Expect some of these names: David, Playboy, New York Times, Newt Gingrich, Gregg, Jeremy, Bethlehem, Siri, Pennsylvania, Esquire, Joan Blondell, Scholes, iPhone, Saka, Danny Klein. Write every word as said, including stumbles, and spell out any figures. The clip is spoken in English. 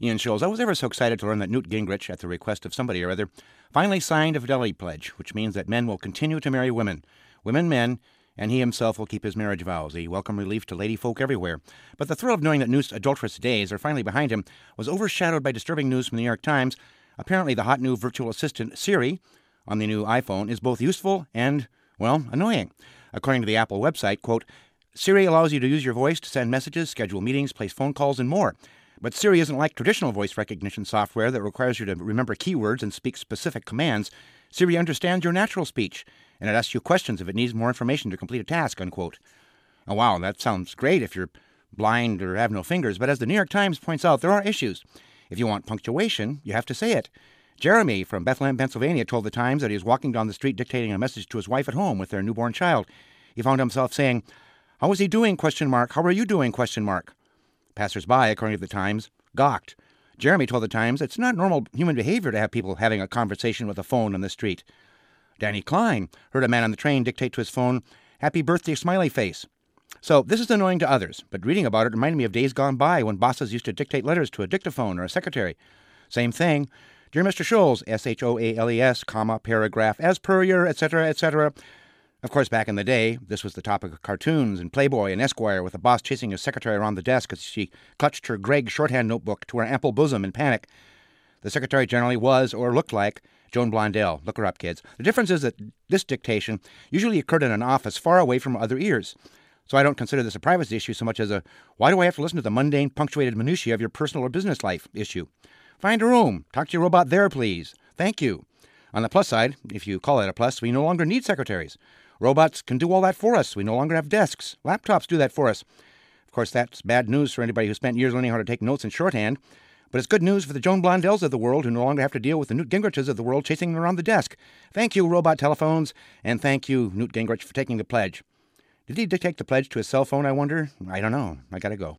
Ian Scholes, I was ever so excited to learn that Newt Gingrich, at the request of somebody or other, finally signed a fidelity pledge, which means that men will continue to marry women, women men, and he himself will keep his marriage vows, a welcome relief to lady folk everywhere. But the thrill of knowing that Newt's adulterous days are finally behind him was overshadowed by disturbing news from the New York Times. Apparently the hot new virtual assistant, Siri, on the new iPhone, is both useful and, well, annoying. According to the Apple website, quote, Siri allows you to use your voice to send messages, schedule meetings, place phone calls, and more. But Siri isn't like traditional voice recognition software that requires you to remember keywords and speak specific commands. Siri understands your natural speech, and it asks you questions if it needs more information to complete a task, unquote. Oh, wow, that sounds great if you're blind or have no fingers, but as the New York Times points out, there are issues. If you want punctuation, you have to say it. Jeremy from Bethlehem, Pennsylvania, told the Times that he was walking down the street dictating a message to his wife at home with their newborn child. He found himself saying, "How is he doing, question mark? How are you doing, question mark?" Passers-by, according to the Times, gawked. Jeremy told the Times it's not normal human behavior to have people having a conversation with a phone on the street. Danny Klein heard a man on the train dictate to his phone, "Happy birthday, smiley face." So this is annoying to others, but reading about it reminded me of days gone by when bosses used to dictate letters to a dictaphone or a secretary. Same thing. Dear Mister Scholes, S H O A L E S, comma, paragraph, as per your, et cetera, et cetera. Of course, back in the day, this was the topic of cartoons and Playboy and Esquire, with the boss chasing his secretary around the desk as she clutched her Gregg shorthand notebook to her ample bosom in panic. The secretary generally was, or looked like, Joan Blondell. Look her up, kids. The difference is that this dictation usually occurred in an office far away from other ears. So I don't consider this a privacy issue so much as a, why do I have to listen to the mundane, punctuated minutiae of your personal or business life issue? Find a room. Talk to your robot there, please. Thank you. On the plus side, if you call it a plus, we no longer need secretaries. Robots can do all that for us. We no longer have desks. Laptops do that for us. Of course, that's bad news for anybody who spent years learning how to take notes in shorthand. But it's good news for the Joan Blondells of the world who no longer have to deal with the Newt Gingriches of the world chasing them around the desk. Thank you, robot telephones, and thank you, Newt Gingrich, for taking the pledge. Did he dictate the pledge to his cell phone, I wonder? I don't know. I gotta go.